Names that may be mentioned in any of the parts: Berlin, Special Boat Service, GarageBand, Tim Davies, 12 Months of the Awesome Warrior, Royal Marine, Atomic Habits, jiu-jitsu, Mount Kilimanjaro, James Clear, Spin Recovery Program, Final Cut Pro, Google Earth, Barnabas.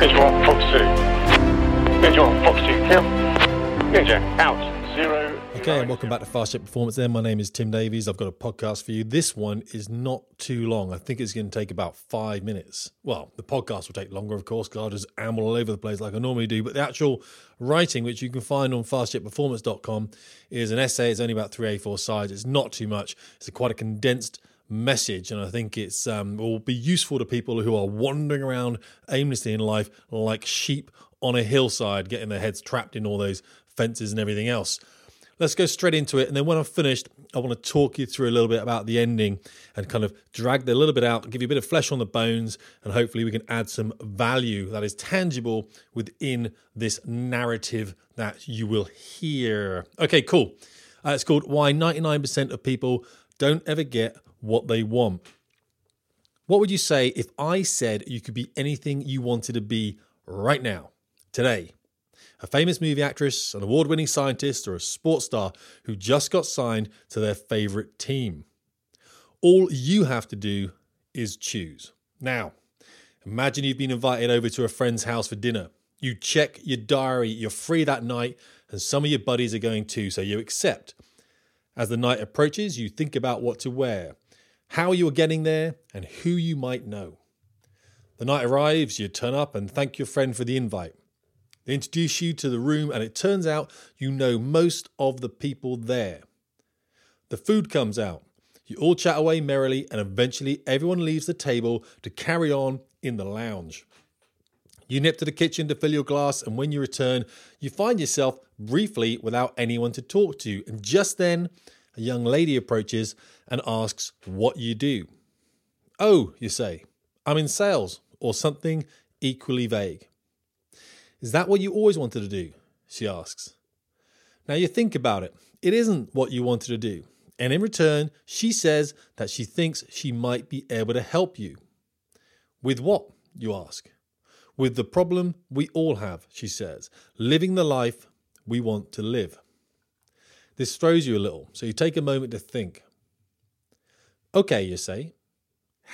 Visual, Fox 2. Visual, Fox 2, kill. Ninja, out, 0. Okay, and welcome back to Fast Jet Performance there. My name is Tim Davies. I've got a podcast for you. This one is not too long. I think it's going to take about 5 minutes. Well, the podcast will take longer, of course, because I'll just amble all over the place like I normally do. But the actual writing, which you can find on fastjetperformance.com, is an essay. It's only about 3 A4 sides. It's not too much. It's quite a condensed message, and I think it's will be useful to people who are wandering around aimlessly in life like sheep on a hillside, getting their heads trapped in all those fences and everything else. Let's go straight into it, and then when I'm finished, I want to talk you through a little bit about the ending and kind of drag the little bit out, give you a bit of flesh on the bones, and hopefully we can add some value that is tangible within this narrative that you will hear. Okay, cool. It's called Why 99% of People Don't Ever Get What They Want. What would you say if I said you could be anything you wanted to be right now, today? A famous movie actress, an award-winning scientist, or a sports star who just got signed to their favorite team. All you have to do is choose. Now, imagine you've been invited over to a friend's house for dinner. You check your diary, you're free that night, and some of your buddies are going too, so you accept. As the night approaches, you think about what to wear, how you are getting there, and who you might know. The night arrives, you turn up and thank your friend for the invite. They introduce you to the room, and it turns out you know most of the people there. The food comes out. You all chat away merrily, and eventually everyone leaves the table to carry on in the lounge. You nip to the kitchen to fill your glass, and when you return, you find yourself briefly without anyone to talk to. And just then, a young lady approaches and asks what you do. "Oh," you say, "I'm in sales," or something equally vague. "Is that what you always wanted to do?" she asks. Now you think about it. It isn't what you wanted to do. And in return, she says that she thinks she might be able to help you. "With what?" you ask. "With the problem we all have," she says, "living the life we want to live." This throws you a little, so you take a moment to think. "Okay," you say,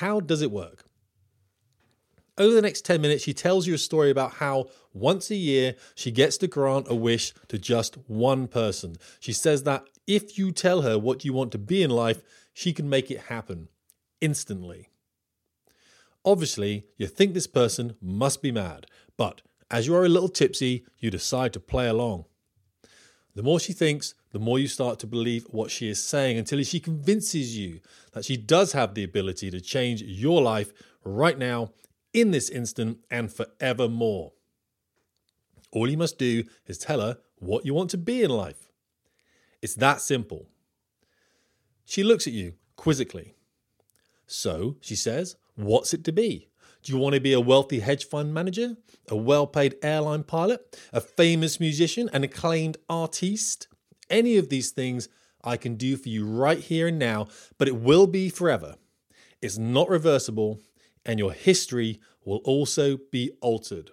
"how does it work?" Over the next 10 minutes, she tells you a story about how once a year she gets to grant a wish to just one person. She says that if you tell her what you want to be in life, she can make it happen instantly. Obviously, you think this person must be mad, but as you are a little tipsy, you decide to play along. The more she thinks, the more you start to believe what she is saying until she convinces you that she does have the ability to change your life right now, in this instant, and forevermore. All you must do is tell her what you want to be in life. It's that simple. She looks at you quizzically. "So," she says, "what's it to be? Do you want to be a wealthy hedge fund manager, a well-paid airline pilot, a famous musician, an acclaimed artiste? Any of these things I can do for you right here and now, but it will be forever. It's not reversible, and your history will also be altered.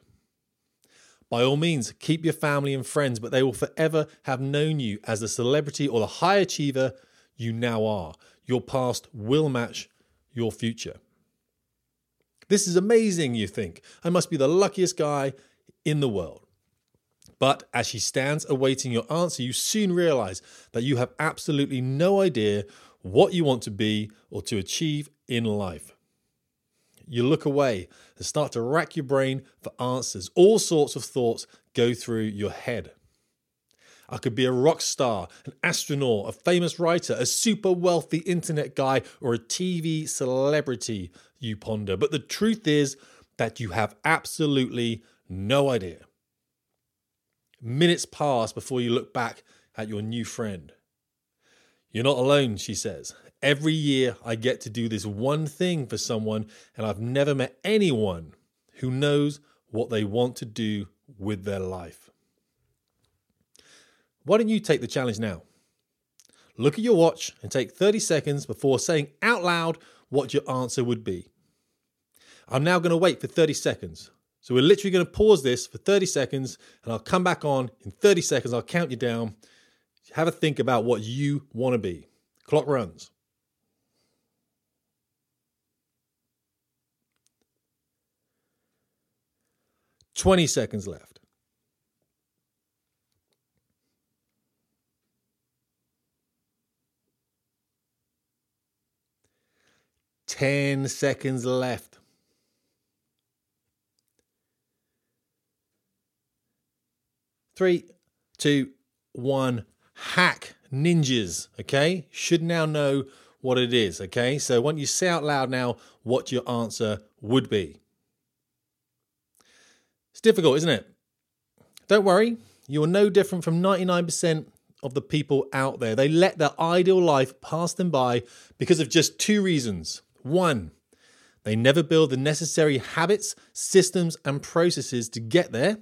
By all means, keep your family and friends, but they will forever have known you as the celebrity or the high achiever you now are. Your past will match your future." "This is amazing," you think. "I must be the luckiest guy in the world." But as she stands awaiting your answer, you soon realize that you have absolutely no idea what you want to be or to achieve in life. You look away and start to rack your brain for answers. All sorts of thoughts go through your head. "I could be a rock star, an astronaut, a famous writer, a super wealthy internet guy, or a TV celebrity," you ponder. But the truth is that you have absolutely no idea. Minutes pass before you look back at your new friend. "You're not alone," she says. "Every year I get to do this one thing for someone, and I've never met anyone who knows what they want to do with their life." Why don't you take the challenge now? Look at your watch and take 30 seconds before saying out loud what your answer would be. I'm now going to wait for 30 seconds. So we're literally going to pause this for 30 seconds, and I'll come back on in 30 seconds. I'll count you down. Have a think about what you want to be. Clock runs. 20 seconds left. Ten seconds left. 3, 2, 1, hack ninjas, okay? Should now know what it is, okay? So when you say out loud now what your answer would be. It's difficult, isn't it? Don't worry, you're no different from 99% of the people out there. They let their ideal life pass them by because of just two reasons. One, they never build the necessary habits, systems, and processes to get there.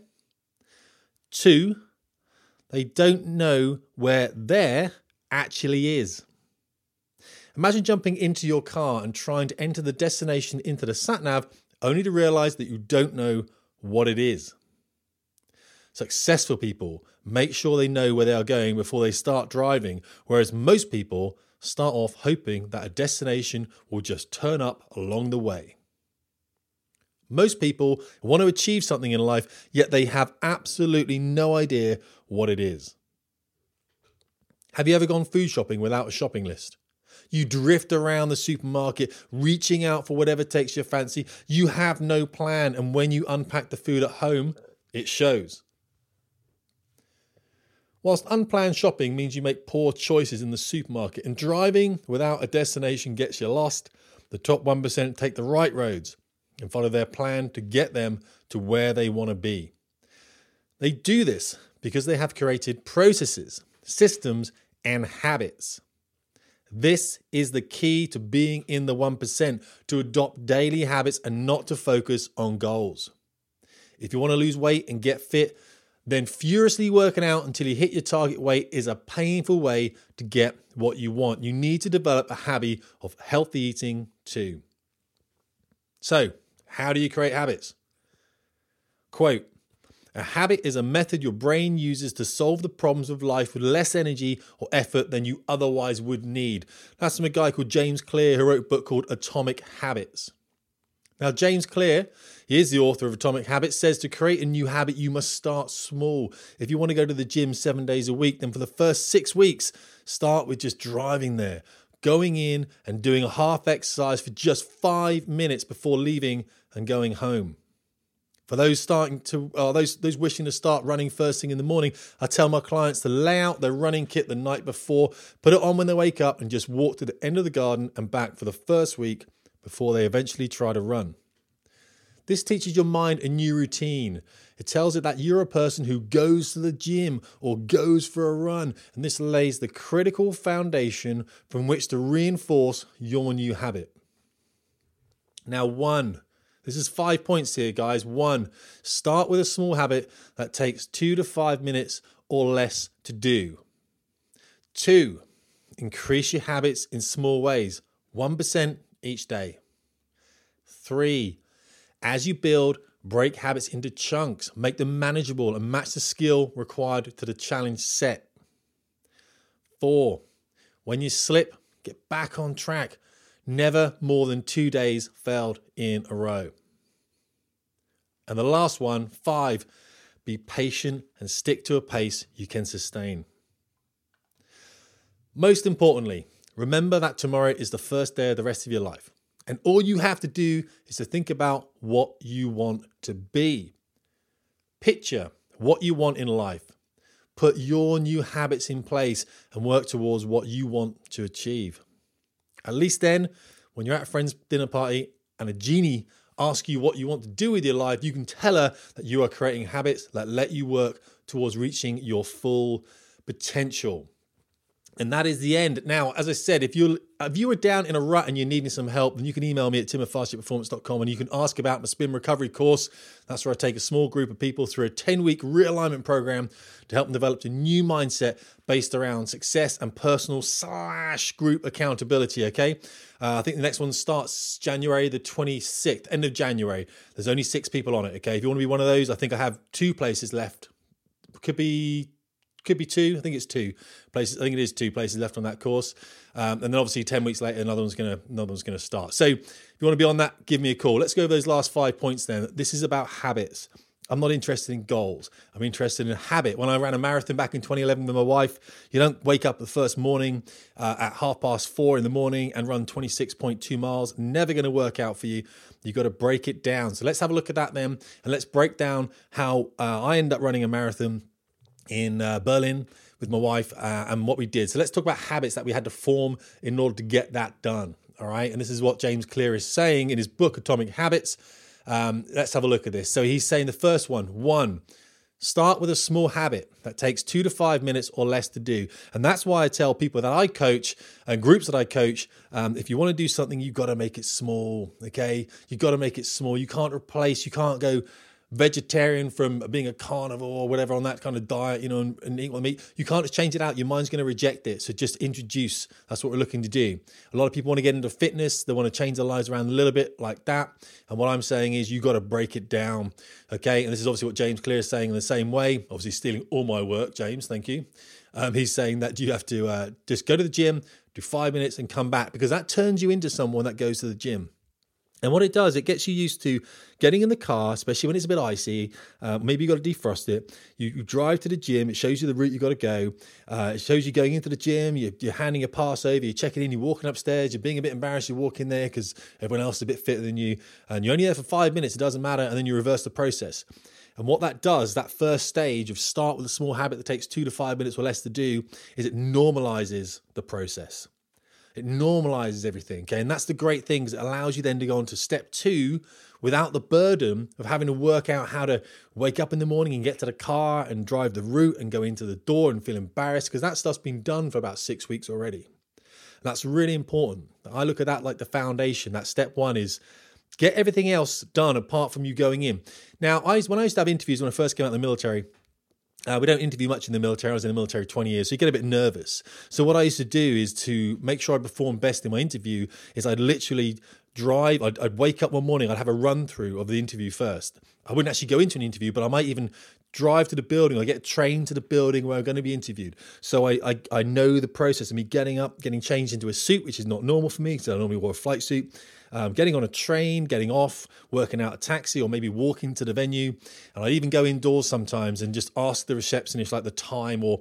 2, they don't know where there actually is. Imagine jumping into your car and trying to enter the destination into the sat-nav only to realize that you don't know what it is. Successful people make sure they know where they are going before they start driving, whereas most people start off hoping that a destination will just turn up along the way. Most people want to achieve something in life, yet they have absolutely no idea what it is. Have you ever gone food shopping without a shopping list? You drift around the supermarket, reaching out for whatever takes your fancy. You have no plan, and when you unpack the food at home, it shows. Whilst unplanned shopping means you make poor choices in the supermarket, and driving without a destination gets you lost, the top 1% take the right roads and follow their plan to get them to where they want to be. They do this because they have created processes, systems, and habits. This is the key to being in the 1%, to adopt daily habits and not to focus on goals. If you want to lose weight and get fit, then furiously working out until you hit your target weight is a painful way to get what you want. You need to develop a habit of healthy eating too. So, how do you create habits? Quote, "A habit is a method your brain uses to solve the problems of life with less energy or effort than you otherwise would need." That's from a guy called James Clear, who wrote a book called Atomic Habits. Now, James Clear, he is the author of Atomic Habits, says to create a new habit, you must start small. If you want to go to the gym 7 days a week, then for the first 6 weeks, start with just driving there, going in and doing a half exercise for just 5 minutes before leaving and going home. For those starting to, those wishing to start running first thing in the morning, I tell my clients to lay out their running kit the night before, put it on when they wake up, and just walk to the end of the garden and back for the first week before they eventually try to run. This teaches your mind a new routine. It tells it that you're a person who goes to the gym or goes for a run, and this lays the critical foundation from which to reinforce your new habit. Now, 1, this is 5 points here, guys. 1, start with a small habit that takes 2 to 5 minutes or less to do. 2, increase your habits in small ways, 1% each day. 3, as you build, break habits into chunks, make them manageable and match the skill required to the challenge set. 4, when you slip, get back on track. Never more than 2 days failed in a row. And the last one, 5, be patient and stick to a pace you can sustain. Most importantly, remember that tomorrow is the first day of the rest of your life. And all you have to do is to think about what you want to be. Picture what you want in life. Put your new habits in place and work towards what you want to achieve. At least then, when you're at a friend's dinner party and a genie asks you what you want to do with your life, you can tell her that you are creating habits that let you work towards reaching your full potential. And that is the end. Now, as I said, if you were down in a rut and you're needing some help, then you can email me at tim@fastjetperformance.com and you can ask about my Spin Recovery course. That's where I take a small group of people through a 10-week realignment program to help them develop a new mindset based around success and personal / group accountability, okay? I think the next one starts January the 26th, end of January. There's only 6 people on it, okay? If you want to be one of those, I think I have 2 places left. Could be 2. I think it's 2 places. I think it is 2 places left on that course. And then obviously 10 weeks later, another one's going to start. So if you want to be on that, give me a call. Let's go over those last 5 points then. This is about habits. I'm not interested in goals. I'm interested in habit. When I ran a marathon back in 2011 with my wife, you don't wake up the first morning at 4:30 in the morning and run 26.2 miles. Never going to work out for you. You've got to break it down. So let's have a look at that then. And let's break down how I ended up running a marathon in Berlin with my wife and what we did. So let's talk about habits that we had to form in order to get that done. All right. And this is what James Clear is saying in his book, Atomic Habits. Let's have a look at this. So he's saying the first one, start with a small habit that takes 2 to 5 minutes or less to do. And that's why I tell people that I coach and groups that I coach, if you want to do something, you've got to make it small. Okay. You've got to make it small. You can't go vegetarian from being a carnivore or whatever on that kind of diet, you know, and eat meat. You can't just change it out. Your mind's going to reject it. So just introduce. That's what we're looking to do. A lot of people want to get into fitness. They want to change their lives around a little bit like that. And what I'm saying is you got to break it down. Okay. And this is obviously what James Clear is saying in the same way, obviously stealing all my work, James, thank you. He's saying that you have to just go to the gym, do 5 minutes and come back, because that turns you into someone that goes to the gym. And what it does, it gets you used to getting in the car, especially when it's a bit icy. Maybe you've got to defrost it. You drive to the gym. It shows you the route you've got to go. It shows you going into the gym. You're handing your pass over. You're checking in. You're walking upstairs. You're being a bit embarrassed. You walk in there because everyone else is a bit fitter than you. And you're only there for 5 minutes. It doesn't matter. And then you reverse the process. And what that does, that first stage of start with a small habit that takes 2 to 5 minutes or less to do, is it normalizes the process. It normalizes everything, okay? And that's the great thing, because it allows you then to go on to step two without the burden of having to work out how to wake up in the morning and get to the car and drive the route and go into the door and feel embarrassed, because that stuff's been done for about 6 weeks already. And that's really important. I look at that like the foundation. That step one is get everything else done apart from you going in. Now, when I used to have interviews when I first came out of the military, we don't interview much in the military. I was in the military 20 years, so you get a bit nervous. So what I used to do is, to make sure I performed best in my interview, is I'd literally drive. I'd wake up one morning, I'd have a run through of the interview first. I wouldn't actually go into an interview, but I might even drive to the building. I get trained to the building where I'm going to be interviewed. So I know the process of me getting up, getting changed into a suit, which is not normal for me because I normally wore a flight suit, getting on a train, getting off, working out a taxi, or maybe walking to the venue. And I even go indoors sometimes and just ask the receptionist like the time or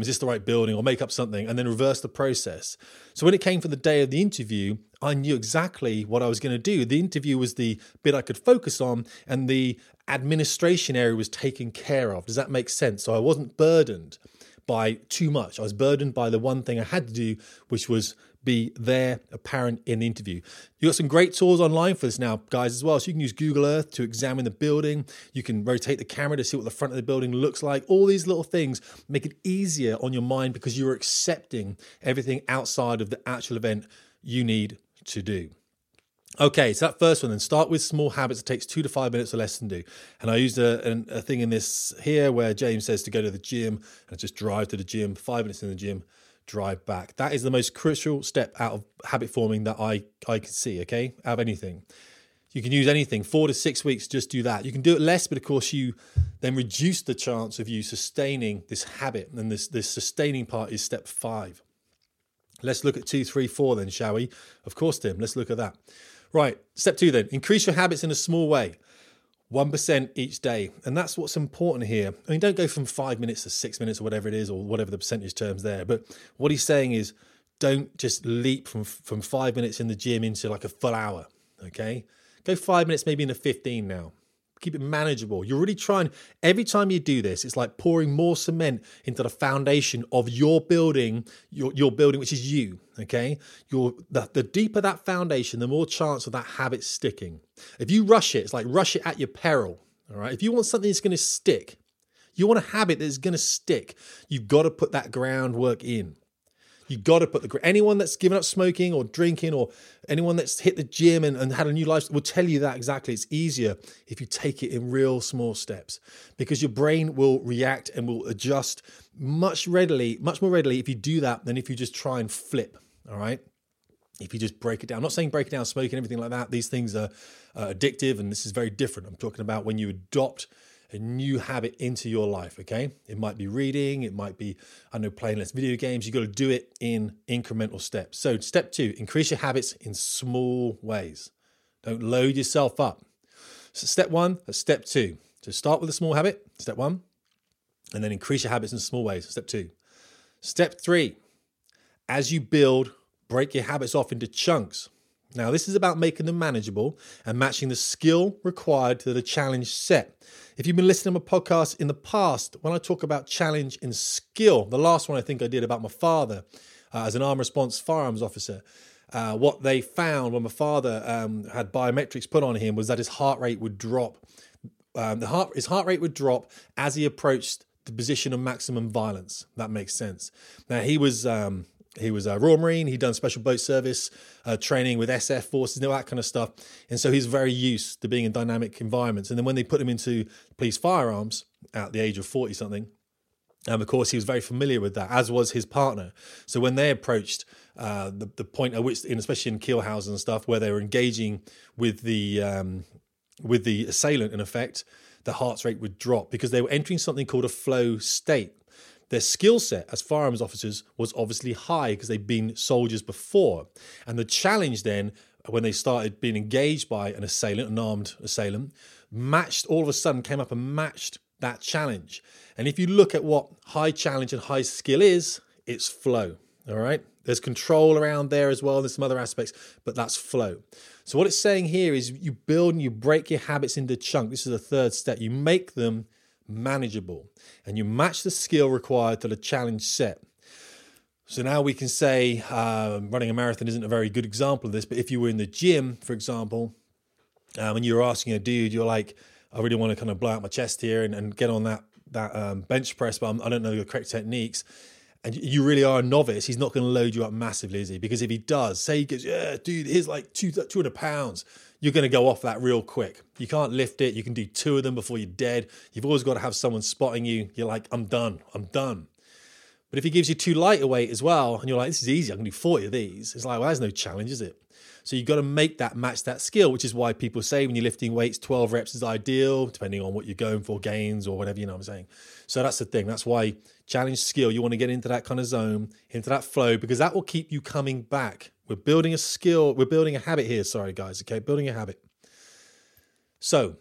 is this the right building, or make up something and then reverse the process. So when it came for the day of the interview, I knew exactly what I was going to do. The interview was the bit I could focus on, and the administration area was taken care of. Does that make sense? So I wasn't burdened by too much. I was burdened by the one thing I had to do, which was be there, apparent in the interview. You've got some great tools online for this now, guys, as well. So you can use Google Earth to examine the building. You can rotate the camera to see what the front of the building looks like. All these little things make it easier on your mind, because you're accepting everything outside of the actual event you need to do. Okay, so that first one, then start with small habits. It takes 2 to 5 minutes or less to do. And I used a thing in this here where James says to go to the gym and just drive to the gym, 5 minutes in the gym, drive back. That is the most crucial step out of habit forming that I could see, okay, out of anything. You can use anything, 4 to 6 weeks, just do that. You can do it less, but of course you then reduce the chance of you sustaining this habit. And this sustaining part is step five. Let's look at 2, 3, 4 then, shall we? Of course, Tim, let's look at that. Right, step two then, increase your habits in a small way, 1% each day. And that's what's important here. I mean, don't go from 5 minutes to 6 minutes or whatever it is, or whatever the percentage term's there. But what he's saying is, don't just leap from 5 minutes in the gym into like a full hour, okay? Go 5 minutes, maybe into 15 now. Keep it manageable. You're really trying. Every time you do this, it's like pouring more cement into the foundation of your building, which is you, okay? The deeper that foundation, the more chance of that habit sticking. If you rush it, it's like rush it at your peril, all right? If you want something that's going to stick, you want a habit that's going to stick, you've got to put that groundwork in. You got to put anyone that's given up smoking or drinking, or anyone that's hit the gym and had a new life, will tell you that exactly. It's easier if you take it in real small steps, because your brain will react and will adjust much more readily if you do that than if you just try and flip. All right. If you just break it down. I'm not saying break it down, smoking, everything like that. These things are addictive, and this is very different. I'm talking about when you adopt a new habit into your life, okay? It might be reading, it might be, playing less video games. You've got to do it in incremental steps. So step two, increase your habits in small ways. Don't load yourself up. So step one, step two, So start with a small habit, step one, and then increase your habits in small ways, step two. Step three, as you build, break your habits off into chunks. Now, this is about making them manageable and matching the skill required to the challenge set. If you've been listening to my podcast in the past, when I talk about challenge and skill, the last one I think I did about my father as an armed response firearms officer, what they found when my father had biometrics put on him was that his heart rate would drop. His heart rate would drop as he approached the position of maximum violence. That makes sense. Now, he was a Royal Marine. He'd done Special Boat Service training with SF forces and all that kind of stuff. And so he's very used to being in dynamic environments. And then when they put him into police firearms at the age of 40-something, of course, he was very familiar with that, as was his partner. So when they approached the point at which, especially in kill houses and stuff, where they were engaging with the assailant, in effect, the heart rate would drop because they were entering something called a flow state. Their skill set as firearms officers was obviously high because they'd been soldiers before. And the challenge then, when they started being engaged by an assailant, an armed assailant, matched, all of a sudden came up and matched that challenge. And if you look at what high challenge and high skill is, it's flow, all right? There's control around there as well. There's some other aspects, but that's flow. So what it's saying here is you build and you break your habits into chunks. This is the third step. You make them manageable and you match the skill required to the challenge set. So now we can say running a marathon isn't a very good example of this, but if you were in the gym, for example, and you're asking a dude, you're like, I really want to kind of blow out my chest here and get on that bench press, but I don't know the correct techniques. And you really are a novice. He's not going to load you up massively, is he? Because if he does, say he goes, yeah, dude, here's like 200 pounds. You're going to go off that real quick. You can't lift it. You can do two of them before you're dead. You've always got to have someone spotting you. You're like, I'm done. But if he gives you too light a weight as well, and you're like, this is easy. I can do 40 of these. It's like, well, there's no challenge, is it? So you've got to make that match that skill, which is why people say when you're lifting weights, 12 reps is ideal, depending on what you're going for, gains or whatever, you know what I'm saying? So that's the thing. That's why challenge skill, you want to get into that kind of zone, into that flow, because that will keep you coming back. We're building a skill. We're building a habit here. Sorry, guys. Okay, building a habit. So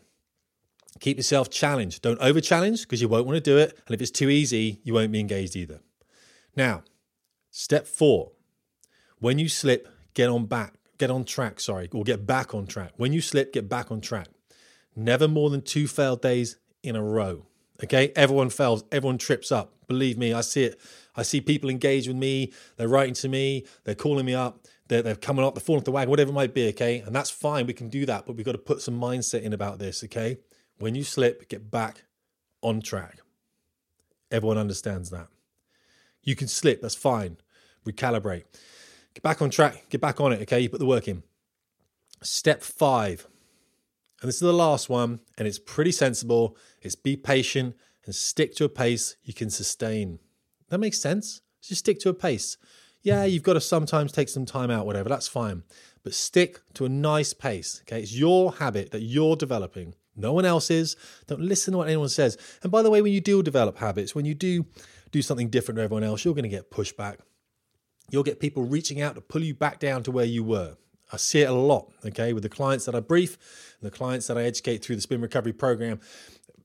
keep yourself challenged. Don't over-challenge because you won't want to do it. And if it's too easy, you won't be engaged either. Now, step four, when you slip, get back on track. When you slip, get back on track. Never more than 2 failed days in a row. Okay, everyone fails, everyone trips up. Believe me, I see it. I see people engage with me, they're writing to me, they're calling me up, they're coming up, they're falling off the wagon, whatever it might be, okay? And that's fine, we can do that, but we've got to put some mindset in about this, okay? When you slip, get back on track. Everyone understands that. You can slip, that's fine. Recalibrate. Get back on track, get back on it, okay? You put the work in. Step 5, and this is the last one, and it's pretty sensible. It's be patient and stick to a pace you can sustain. That makes sense. Just stick to a pace. Yeah, you've got to sometimes take some time out, whatever, that's fine. But stick to a nice pace, okay? It's your habit that you're developing. No one else is. Don't listen to what anyone says. And by the way, when you do develop habits, when you do something different to everyone else, you're going to get pushback. You'll get people reaching out to pull you back down to where you were. I see it a lot, okay, with the clients that I brief, and the clients that I educate through the Spin Recovery Program.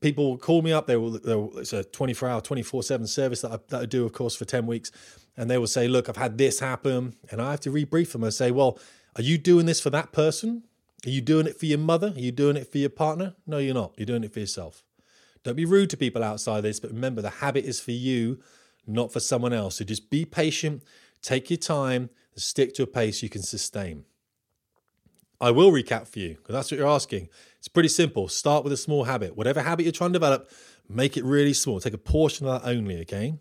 People will call me up. It's a 24-hour, 24/7 service that I do, of course, for 10 weeks. And they will say, look, I've had this happen. And I have to rebrief them. I say, well, are you doing this for that person? Are you doing it for your mother? Are you doing it for your partner? No, you're not. You're doing it for yourself. Don't be rude to people outside this, but remember, the habit is for you, not for someone else. So just be patient. Take your time and stick to a pace you can sustain. I will recap for you because that's what you're asking. It's pretty simple. Start with a small habit. Whatever habit you're trying to develop, make it really small. Take a portion of that only, okay?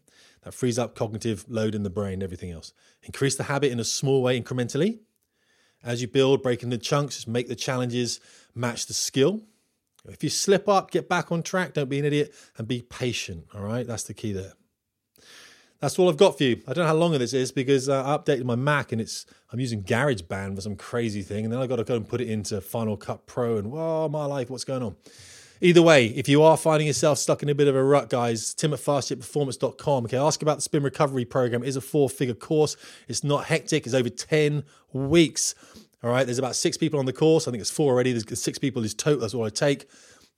That frees up cognitive load in the brain and everything else. Increase the habit in a small way incrementally. As you build, break into chunks, just make the challenges match the skill. If you slip up, get back on track. Don't be an idiot and be patient, all right? That's the key there. That's all I've got for you. I don't know how long this is because I updated my Mac and I'm using GarageBand for some crazy thing. And then I've got to go and put it into Final Cut Pro and whoa, my life, what's going on? Either way, if you are finding yourself stuck in a bit of a rut, guys, Tim at fastjetperformance.com. Okay, ask about the Spin Recovery Program. It is a 4-figure course. It's not hectic. It's over 10 weeks. All right, there's about 6 people on the course. I think it's 4 already. There's 6 people is total. That's all I take.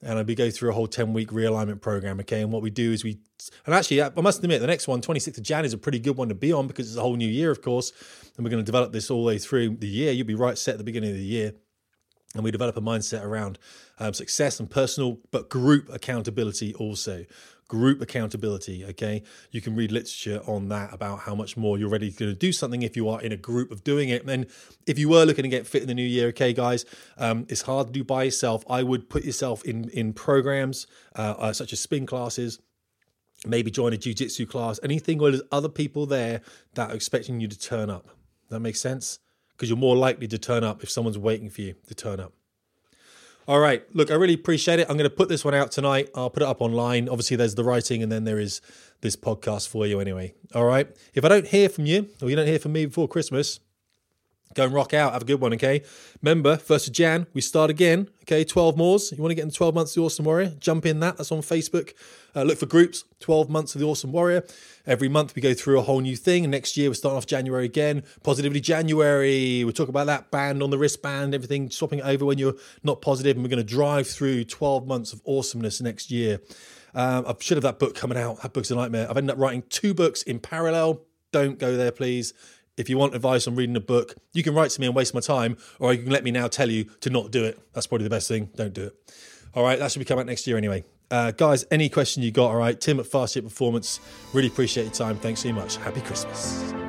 And we go through a whole 10-week realignment program, okay? And what we do is we... And actually, I must admit, the next one, 26th of Jan, is a pretty good one to be on because it's a whole new year, of course. And we're going to develop this all the way through the year. You'll be right set at the beginning of the year. And we develop a mindset around success and personal, but group accountability also. Group accountability, okay? You can read literature on that about how much more you're ready to do something if you are in a group of doing it. And if you were looking to get fit in the new year, okay, guys, it's hard to do by yourself. I would put yourself in programs such as spin classes, maybe join a jiu-jitsu class, anything where there's other people there that are expecting you to turn up. That makes sense? Because you're more likely to turn up if someone's waiting for you to turn up. All right, look, I really appreciate it. I'm going to put this one out tonight. I'll put it up online. Obviously, there's the writing and then there is this podcast for you anyway. All right. If I don't hear from you or you don't hear from me before Christmas, go and rock out. Have a good one, okay? Remember, 1st of Jan, we start again, okay? 12 mores. You want to get in 12 Months of the Awesome Warrior? Jump in that. That's on Facebook. Look for groups, 12 Months of the Awesome Warrior. Every month we go through a whole new thing. And next year we're starting off January again. Positively January. We'll talk about that band on the wristband, everything, swapping it over when you're not positive. And we're going to drive through 12 months of awesomeness next year. I should have that book coming out. That book's a nightmare. I've ended up writing 2 books in parallel. Don't go there, please. If you want advice on reading a book, you can write to me and waste my time, or you can let me now tell you to not do it. That's probably the best thing. Don't do it. All right, that should be coming out next year anyway. Guys, any question you got, all right, Tim at Fast Ship Performance. Really appreciate your time. Thanks so much. Happy Christmas.